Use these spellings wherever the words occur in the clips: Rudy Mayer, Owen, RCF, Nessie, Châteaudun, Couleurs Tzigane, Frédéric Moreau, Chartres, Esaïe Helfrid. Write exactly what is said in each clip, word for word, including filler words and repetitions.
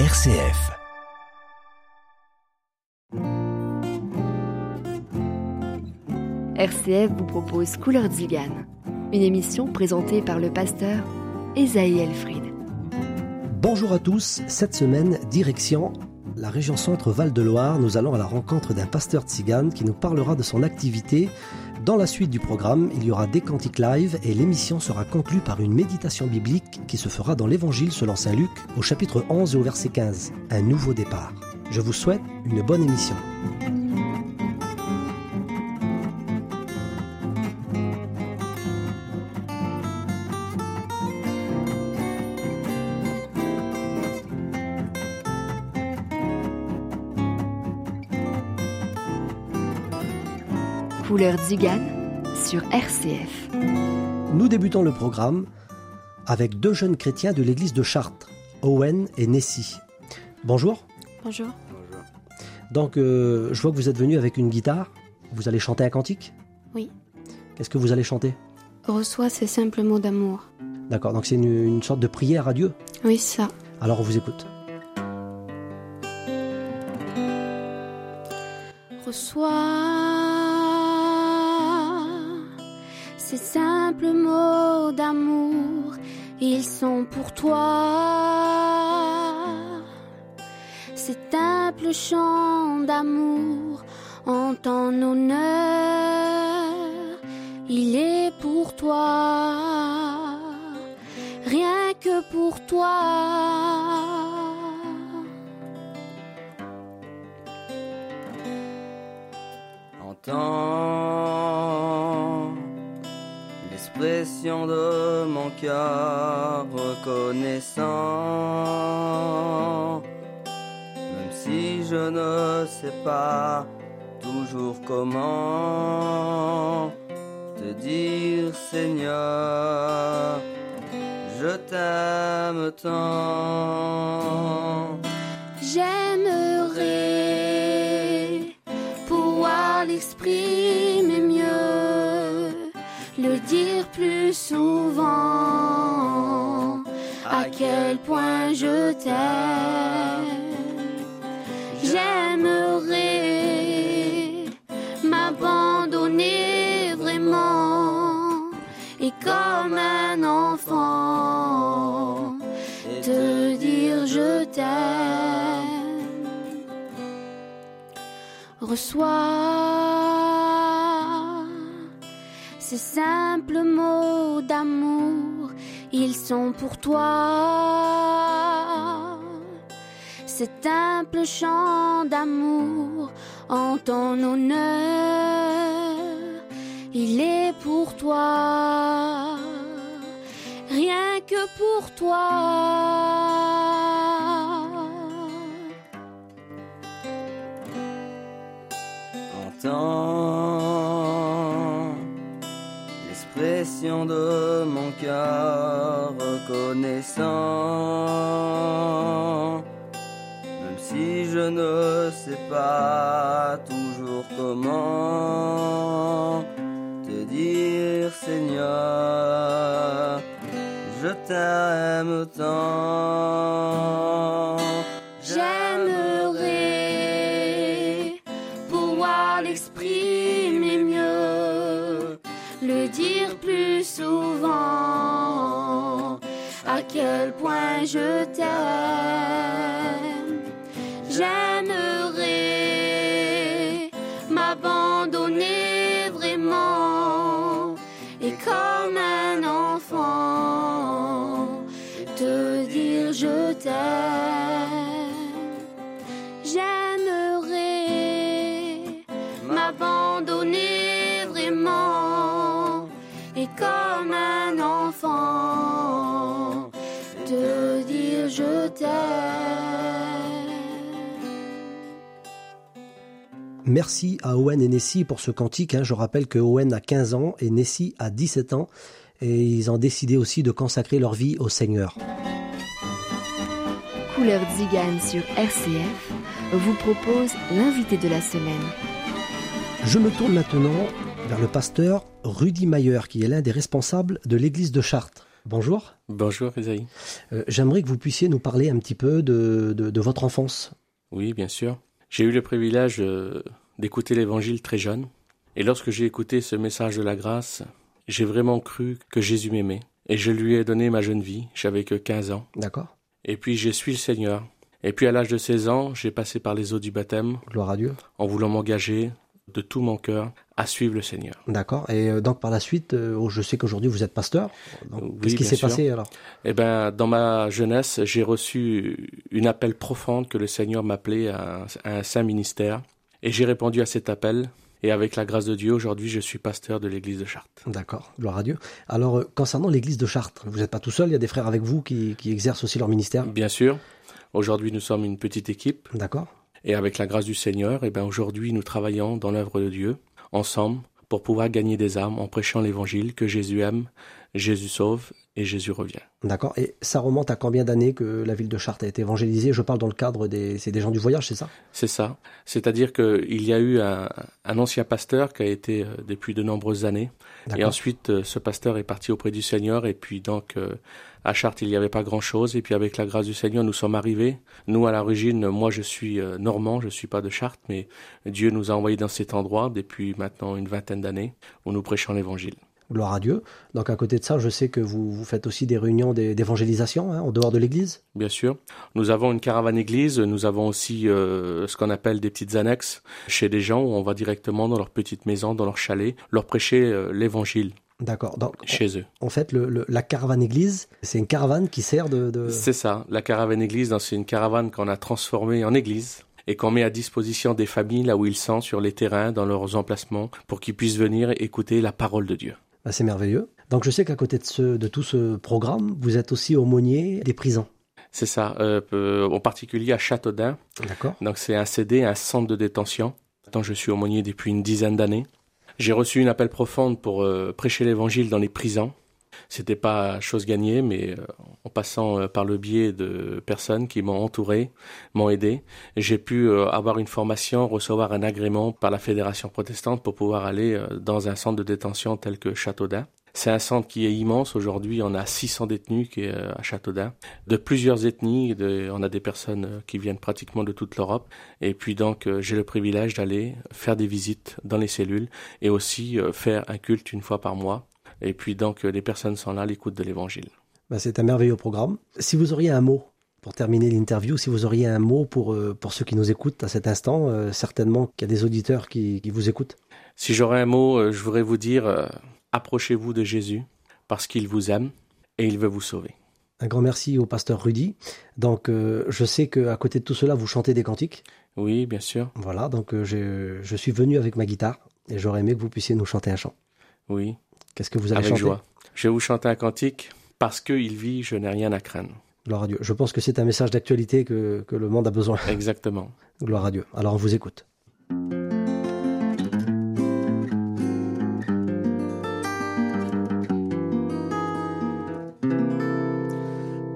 R C F. R C F vous propose Couleurs Tzigane, une émission présentée par le pasteur Esaïe Helfrid. Bonjour à tous, cette semaine, direction la région Centre-Val de Loire, nous allons à la rencontre d'un pasteur tzigane qui nous parlera de son activité. Dans la suite du programme, il y aura des cantiques live et l'émission sera conclue par une méditation biblique qui se fera dans l'Évangile selon saint Luc au chapitre onze et au verset quinze. Un nouveau départ. Je vous souhaite une bonne émission. Couleurs Tzigane sur R C F. Nous débutons le programme avec deux jeunes chrétiens de l'église de Chartres, Owen et Nessie. Bonjour. Bonjour. Bonjour. Donc, euh, je vois que vous êtes venus avec une guitare. Vous allez chanter un cantique ? Oui. Qu'est-ce que vous allez chanter ? Reçois ces simples mots d'amour. D'accord, donc c'est une, une sorte de prière à Dieu ? Oui, c'est ça. Alors, on vous écoute. Reçois ces simples mots d'amour, ils sont pour toi. Ces simples chants d'amour en ton honneur, il est pour toi, rien que pour toi. Entends l'expression de mon cœur reconnaissant, même si je ne sais pas toujours comment te dire Seigneur, je t'aime tant. J'aimerais pouvoir l'exprimer mieux, le dire plus souvent, à quel point je t'aime. J'aimerais m'abandonner vraiment, et comme un enfant, te dire je t'aime. Reçois ces simples mots d'amour, ils sont pour toi. Ces simples chants d'amour en ton honneur, il est pour toi, rien que pour toi. Entends l'expression de mon cœur reconnaissant, même si je ne sais pas toujours comment te dire Seigneur, je t'aime tant. J'aimerais pouvoir l'exprimer mieux, le dire plus souvent, à quel point je t'aime. J'aimerais m'abandonner vraiment, et comme un enfant, te dire je t'aime. J'aimerais m'abandonner vraiment, et comme un enfant, te dire je t'aime. Merci à Owen et Nessie pour ce cantique. Je rappelle que Owen a quinze ans et Nessie a dix-sept ans. Et ils ont décidé aussi de consacrer leur vie au Seigneur. Couleurs Tzigane sur R C F vous propose l'invité de la semaine. Je me tourne maintenant vers le pasteur Rudy Mayer, qui est l'un des responsables de l'église de Chartres. Bonjour. Bonjour Esaïe. Euh, J'aimerais que vous puissiez nous parler un petit peu de, de, de votre enfance. Oui, bien sûr. J'ai eu le privilège euh, d'écouter l'évangile très jeune. Et lorsque j'ai écouté ce message de la grâce, j'ai vraiment cru que Jésus m'aimait. Et je lui ai donné ma jeune vie. J'avais que quinze ans. D'accord. Et puis j'ai suivi le Seigneur. Et puis à l'âge de seize ans, j'ai passé par les eaux du baptême. Gloire à Dieu. En voulant m'engager de tout mon cœur à suivre le Seigneur. D'accord. Et donc par la suite, euh, je sais qu'aujourd'hui vous êtes pasteur. Donc, oui, qu'est-ce qui s'est sûr. passé alors? Eh ben, dans ma jeunesse, j'ai reçu une appel profonde que le Seigneur m'appelait à, à un saint ministère. Et j'ai répondu à cet appel. Et avec la grâce de Dieu, aujourd'hui, je suis pasteur de l'église de Chartres. D'accord, gloire à Dieu. Alors, euh, concernant l'église de Chartres, vous n'êtes pas tout seul, il y a des frères avec vous qui, qui exercent aussi leur ministère? Bien sûr. Aujourd'hui, nous sommes une petite équipe. D'accord. Et avec la grâce du Seigneur, eh ben, aujourd'hui, nous travaillons dans l'œuvre de Dieu, ensemble, pour pouvoir gagner des âmes en prêchant l'évangile que Jésus aime, Jésus sauve et Jésus revient. D'accord. Et ça remonte à combien d'années que la ville de Chartres a été évangélisée? Je parle dans le cadre des, c'est des gens du voyage, c'est ça? C'est ça. C'est-à-dire qu'il y a eu un, un ancien pasteur qui a été depuis de nombreuses années. D'accord. Et ensuite, ce pasteur est parti auprès du Seigneur. Et puis donc, à Chartres, il n'y avait pas grand-chose. Et puis avec la grâce du Seigneur, nous sommes arrivés. Nous, à l'origine, moi, je suis normand, je ne suis pas de Chartres. Mais Dieu nous a envoyés dans cet endroit depuis maintenant une vingtaine d'années où nous prêchons l'évangile. Gloire à Dieu. Donc à côté de ça, je sais que vous, vous faites aussi des réunions d'évangélisation hein, en dehors de l'église. Bien sûr. Nous avons une caravane église. Nous avons aussi euh, ce qu'on appelle des petites annexes chez des gens où on va directement dans leur petite maison, dans leur chalet, leur prêcher euh, l'évangile. D'accord. Donc, chez eux. En fait, le, le, la caravane église, c'est une caravane qui sert de... de... C'est ça. La caravane église, c'est une caravane qu'on a transformée en église. Et qu'on met à disposition des familles là où ils sont, sur les terrains, dans leurs emplacements, pour qu'ils puissent venir écouter la parole de Dieu. Ben, c'est merveilleux. Donc je sais qu'à côté de, ce, de tout ce programme, vous êtes aussi aumônier des prisons. C'est ça, euh, en particulier à Châteaudun. D'accord. Donc c'est un C D, un centre de détention. Attends, je suis aumônier depuis une dizaine d'années. J'ai reçu une appel profonde pour euh, prêcher l'évangile dans les prisons. C'était pas chose gagnée, mais en passant par le biais de personnes qui m'ont entouré, m'ont aidé, j'ai pu avoir une formation, recevoir un agrément par la Fédération protestante pour pouvoir aller dans un centre de détention tel que Châteaudun. C'est un centre qui est immense. Aujourd'hui, on a six cents détenus qui est à Châteaudun, de plusieurs ethnies. De, on a des personnes qui viennent pratiquement de toute l'Europe. Et puis donc, j'ai le privilège d'aller faire des visites dans les cellules et aussi faire un culte une fois par mois. Et puis donc, les personnes sont là à l'écoute de l'Évangile. Ben c'est un merveilleux programme. Si vous auriez un mot pour terminer l'interview, si vous auriez un mot pour, pour ceux qui nous écoutent à cet instant, euh, certainement qu'il y a des auditeurs qui, qui vous écoutent. Si j'aurais un mot, euh, je voudrais vous dire, euh, approchez-vous de Jésus parce qu'il vous aime et il veut vous sauver. Un grand merci au pasteur Rudy. Donc, euh, je sais qu'à côté de tout cela, vous chantez des cantiques. Oui, bien sûr. Voilà, donc euh, je, je suis venu avec ma guitare et j'aurais aimé que vous puissiez nous chanter un chant. Oui. Qu'est-ce que vous allez chanter? Avec joie. Je vais vous chanter un cantique. Parce qu'il vit, je n'ai rien à craindre. Gloire à Dieu. Je pense que c'est un message d'actualité que, que le monde a besoin. Exactement. Gloire à Dieu. Alors on vous écoute.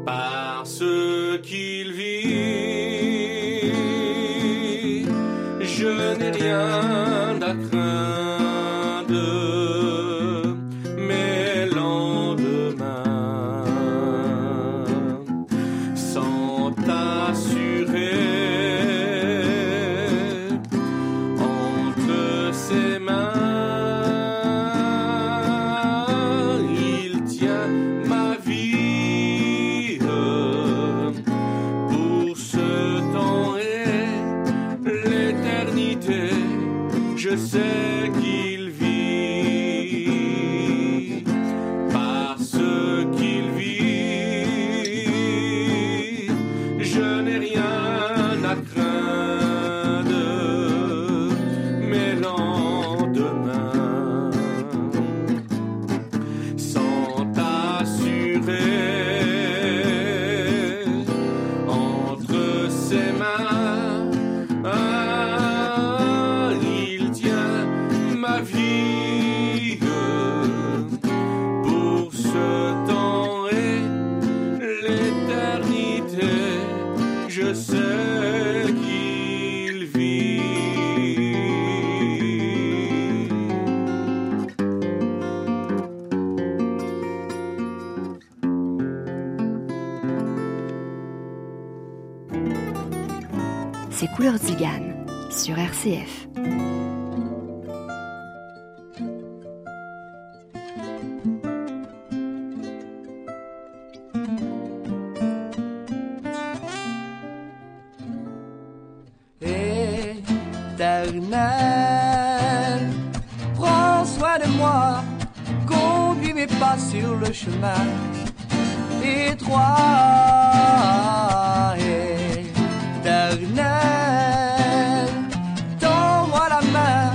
Parce qu'il vit, je n'ai rien à craindre. Je sais qu'il vit, parce qu'il vit, je n'ai rien à craindre, mes lendemains sont assurés entre ses mains. Je sais qu'il vit. c'est Couleurs Tzigane sur R C F. Éternel, prends soin de moi, conduis mes pas sur le chemin étroit. Éternel, tends-moi la main,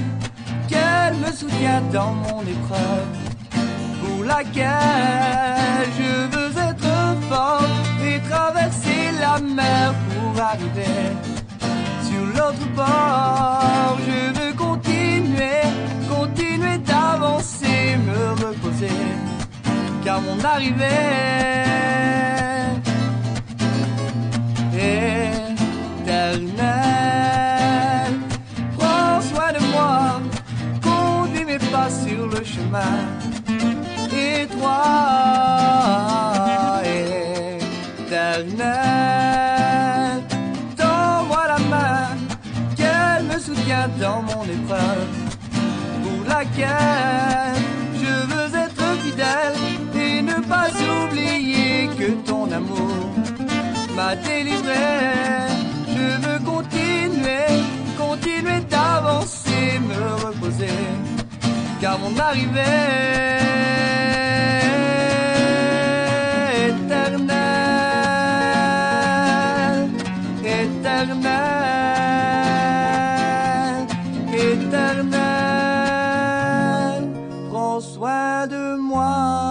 qu'elle me soutienne dans mon épreuve, pour laquelle je veux être fort et traverser la mer pour arriver sur l'autre bord. Je veux continuer, continuer d'avancer, me reposer, car mon arrivée éternelle, prends soin de moi, conduis mes pas sur le chemin étroit. Éternel, tends-moi la main, qu'elle me soutienne dans mon épreuve, pour laquelle je veux être fidèle, et ne pas oublier que ton amour m'a délivré. Je veux continuer, continuer d'avancer, me reposer, car mon arrivée éternelle, éternelle, éternelle, prends soin de moi.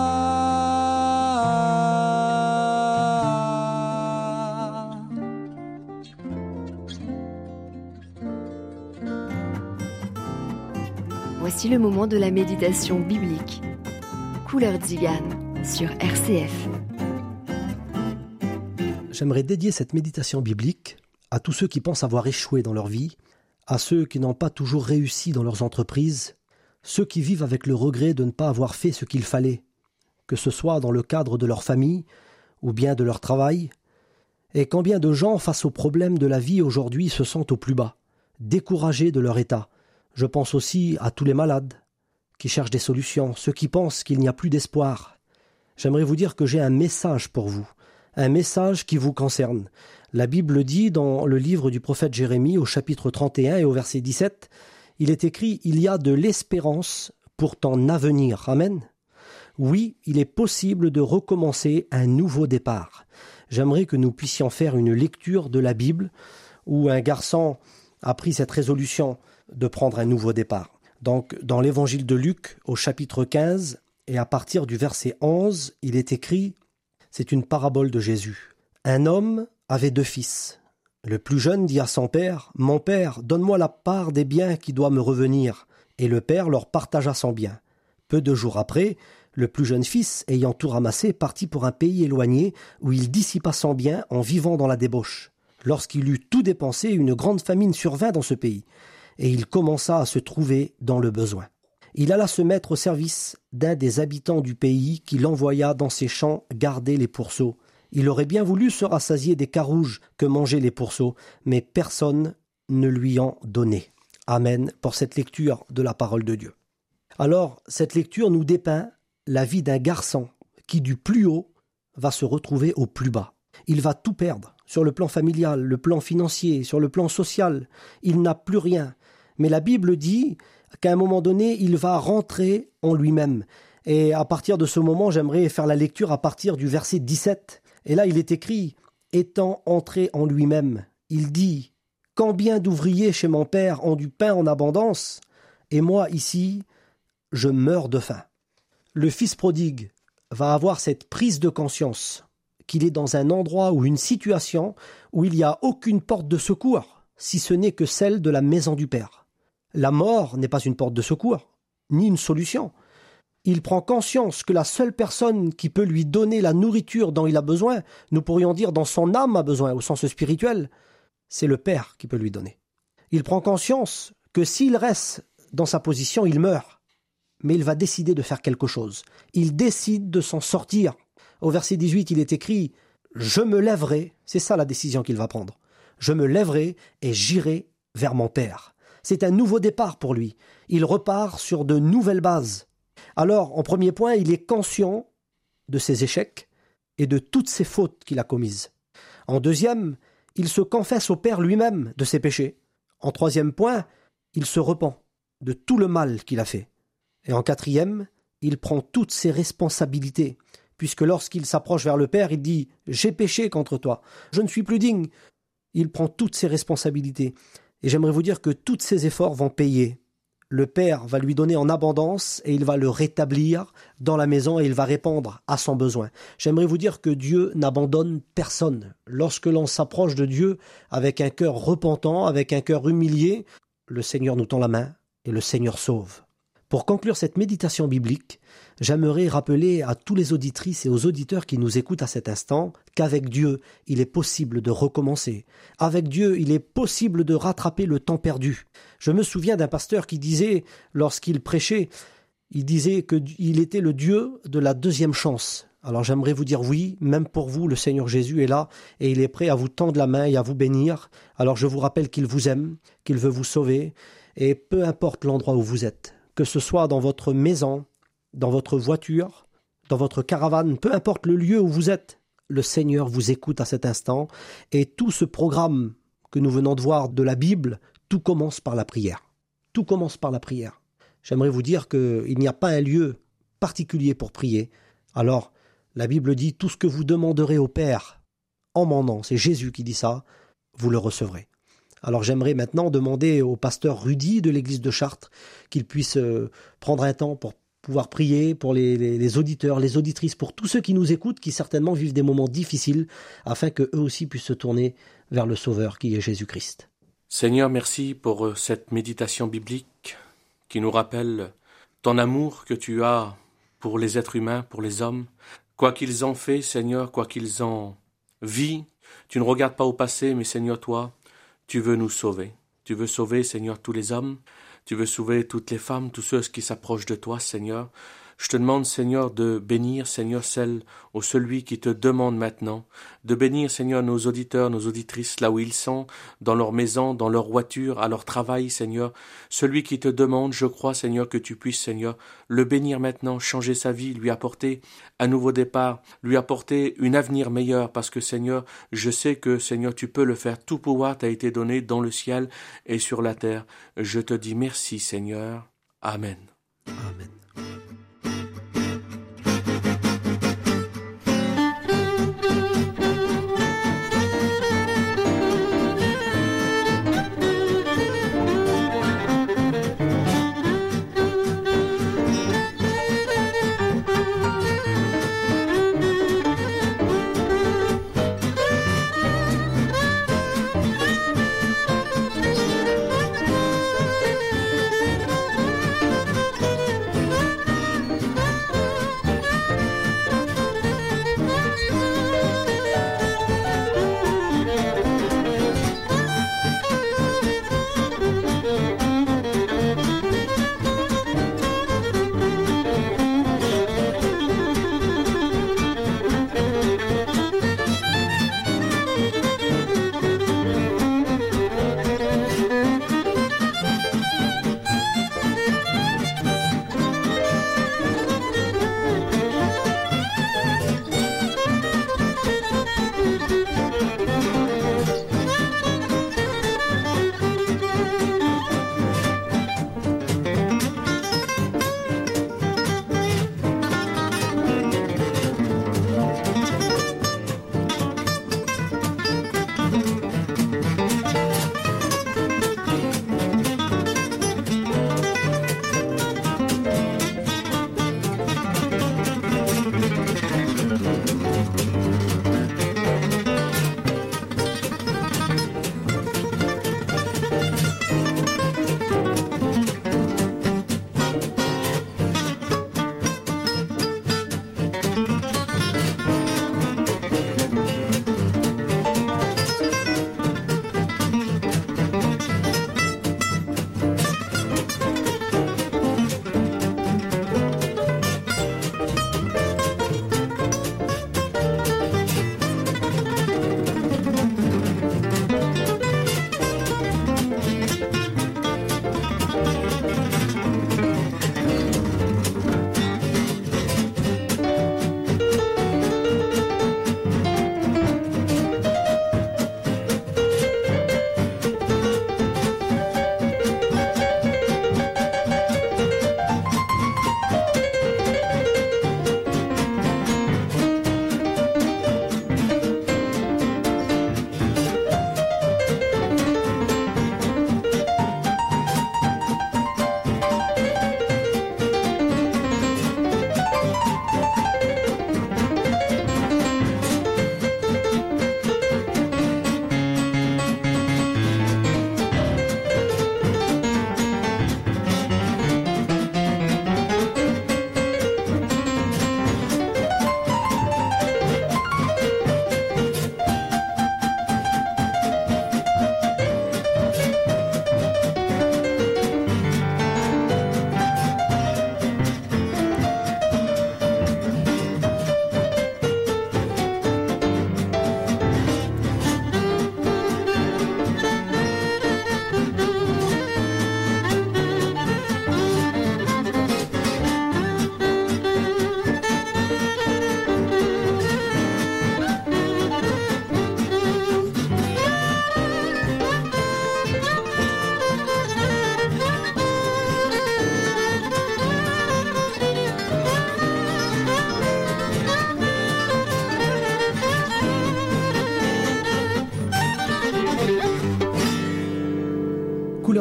Voici le moment de la méditation biblique. Couleurs Tzigane sur R C F. J'aimerais dédier cette méditation biblique à tous ceux qui pensent avoir échoué dans leur vie, à ceux qui n'ont pas toujours réussi dans leurs entreprises, ceux qui vivent avec le regret de ne pas avoir fait ce qu'il fallait, que ce soit dans le cadre de leur famille ou bien de leur travail. Et combien de gens face aux problèmes de la vie aujourd'hui se sentent au plus bas, découragés de leur état. Je pense aussi à tous les malades qui cherchent des solutions, ceux qui pensent qu'il n'y a plus d'espoir. J'aimerais vous dire que j'ai un message pour vous, un message qui vous concerne. La Bible dit dans le livre du prophète Jérémie au chapitre trente et un et au verset dix-sept, il est écrit « Il y a de l'espérance pour ton avenir. » Amen. Oui, il est possible de recommencer un nouveau départ. J'aimerais que nous puissions faire une lecture de la Bible où un garçon a pris cette résolution de prendre un nouveau départ. Donc, dans l'évangile de Luc, au chapitre quinze, et à partir du verset onze, il est écrit, c'est une parabole de Jésus. Un homme avait deux fils. Le plus jeune dit à son père, « Mon père, donne-moi la part des biens qui doit me revenir. » Et le père leur partagea son bien. Peu de jours après, le plus jeune fils, ayant tout ramassé, partit pour un pays éloigné où il dissipa son bien en vivant dans la débauche. Lorsqu'il eut tout dépensé, une grande famine survint dans ce pays. Et il commença à se trouver dans le besoin. Il alla se mettre au service d'un des habitants du pays qui l'envoya dans ses champs garder les pourceaux. Il aurait bien voulu se rassasier des carouges que mangeaient les pourceaux, mais personne ne lui en donnait. Amen pour cette lecture de la parole de Dieu. Alors, cette lecture nous dépeint la vie d'un garçon qui, du plus haut, va se retrouver au plus bas. Il va tout perdre sur le plan familial, le plan financier, sur le plan social. Il n'a plus rien. Mais la Bible dit qu'à un moment donné, il va rentrer en lui-même. Et à partir de ce moment, j'aimerais faire la lecture à partir du verset dix-sept. Et là, il est écrit « Étant entré en lui-même », il dit « Combien d'ouvriers chez mon père ont du pain en abondance, et moi ici, je meurs de faim. » Le fils prodigue va avoir cette prise de conscience qu'il est dans un endroit ou une situation où il n'y a aucune porte de secours, si ce n'est que celle de la maison du Père. La mort n'est pas une porte de secours, ni une solution. Il prend conscience que la seule personne qui peut lui donner la nourriture dont il a besoin, nous pourrions dire dont son âme a besoin, au sens spirituel, c'est le Père qui peut lui donner. Il prend conscience que s'il reste dans sa position, il meurt. Mais il va décider de faire quelque chose. Il décide de s'en sortir. Au verset dix-huit, il est écrit « Je me lèverai ». C'est ça la décision qu'il va prendre. « Je me lèverai et j'irai vers mon père. C'est un nouveau départ pour lui. Il repart sur de nouvelles bases. Alors, en premier point, il est conscient de ses échecs et de toutes ses fautes qu'il a commises. En deuxième, il se confesse au Père lui-même de ses péchés. En troisième point, il se repent de tout le mal qu'il a fait. Et en quatrième, il prend toutes ses responsabilités, puisque lorsqu'il s'approche vers le Père, il dit « J'ai péché contre toi, je ne suis plus digne ». Il prend toutes ses responsabilités. Et j'aimerais vous dire que tous ses efforts vont payer. Le Père va lui donner en abondance et il va le rétablir dans la maison et il va répondre à son besoin. J'aimerais vous dire que Dieu n'abandonne personne. Lorsque l'on s'approche de Dieu avec un cœur repentant, avec un cœur humilié, le Seigneur nous tend la main et le Seigneur sauve. Pour conclure cette méditation biblique, j'aimerais rappeler à tous les auditrices et aux auditeurs qui nous écoutent à cet instant qu'avec Dieu, il est possible de recommencer. Avec Dieu, il est possible de rattraper le temps perdu. Je me souviens d'un pasteur qui disait, lorsqu'il prêchait, il disait qu'il était le Dieu de la deuxième chance. Alors j'aimerais vous dire oui, même pour vous, le Seigneur Jésus est là et il est prêt à vous tendre la main et à vous bénir. Alors je vous rappelle qu'il vous aime, qu'il veut vous sauver et peu importe l'endroit où vous êtes, que ce soit dans votre maison, dans votre voiture, dans votre caravane, peu importe le lieu où vous êtes, le Seigneur vous écoute à cet instant et tout ce programme que nous venons de voir de la Bible, tout commence par la prière. Tout commence par la prière. J'aimerais vous dire qu'il n'y a pas un lieu particulier pour prier. Alors, la Bible dit « Tout ce que vous demanderez au Père en mon nom », c'est Jésus qui dit ça, vous le recevrez. Alors j'aimerais maintenant demander au pasteur Rudy de l'église de Chartres qu'il puisse prendre un temps pour pouvoir prier pour les, les, les auditeurs, les auditrices, pour tous ceux qui nous écoutent, qui certainement vivent des moments difficiles, afin qu'eux aussi puissent se tourner vers le Sauveur qui est Jésus-Christ. Seigneur, merci pour cette méditation biblique qui nous rappelle ton amour que tu as pour les êtres humains, pour les hommes. Quoi qu'ils en fait, Seigneur, quoi qu'ils en vivent, tu ne regardes pas au passé, mais Seigneur, toi, tu veux nous sauver. Tu veux sauver, Seigneur, tous les hommes. Tu veux sauver toutes les femmes, tous ceux qui s'approchent de toi, Seigneur. Je te demande, Seigneur, de bénir, Seigneur, celle ou celui qui te demande maintenant, de bénir, Seigneur, nos auditeurs, nos auditrices, là où ils sont, dans leur maison, dans leur voiture, à leur travail, Seigneur. Celui qui te demande, je crois, Seigneur, que tu puisses, Seigneur, le bénir maintenant, changer sa vie, lui apporter un nouveau départ, lui apporter un avenir meilleur, parce que, Seigneur, je sais que, Seigneur, tu peux le faire. Tout pouvoir t'a été donné dans le ciel et sur la terre. Je te dis merci, Seigneur. Amen. Amen.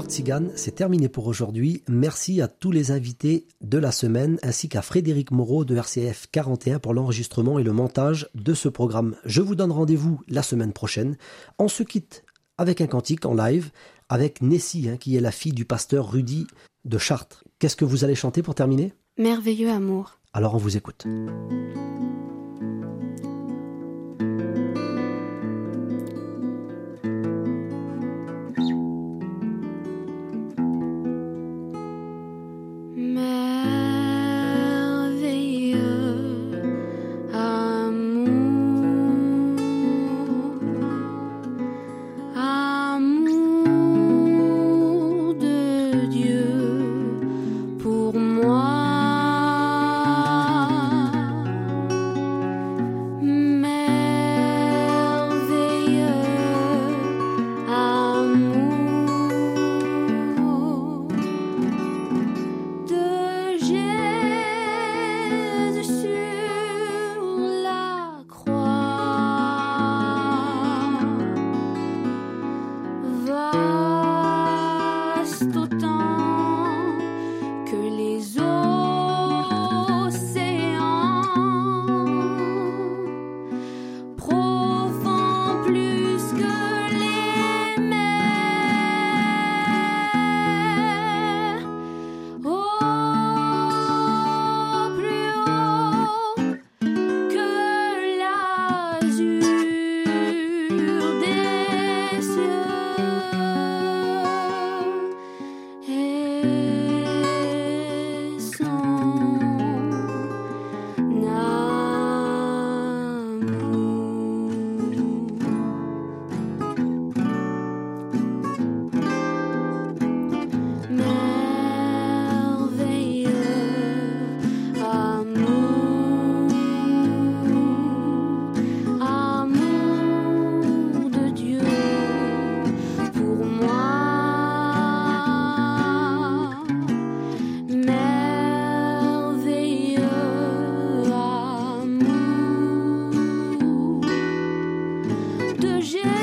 Couleurs Tzigane, c'est terminé pour aujourd'hui. Merci à tous les invités de la semaine ainsi qu'à Frédéric Moreau de R C F quarante et un pour l'enregistrement et le montage de ce programme. Je vous donne rendez-vous la semaine prochaine. On se quitte avec un cantique en live avec Nessie, hein, qui est la fille du pasteur Rudy de Chartres. Qu'est-ce que vous allez chanter pour terminer ? Merveilleux amour. Alors on vous écoute. Je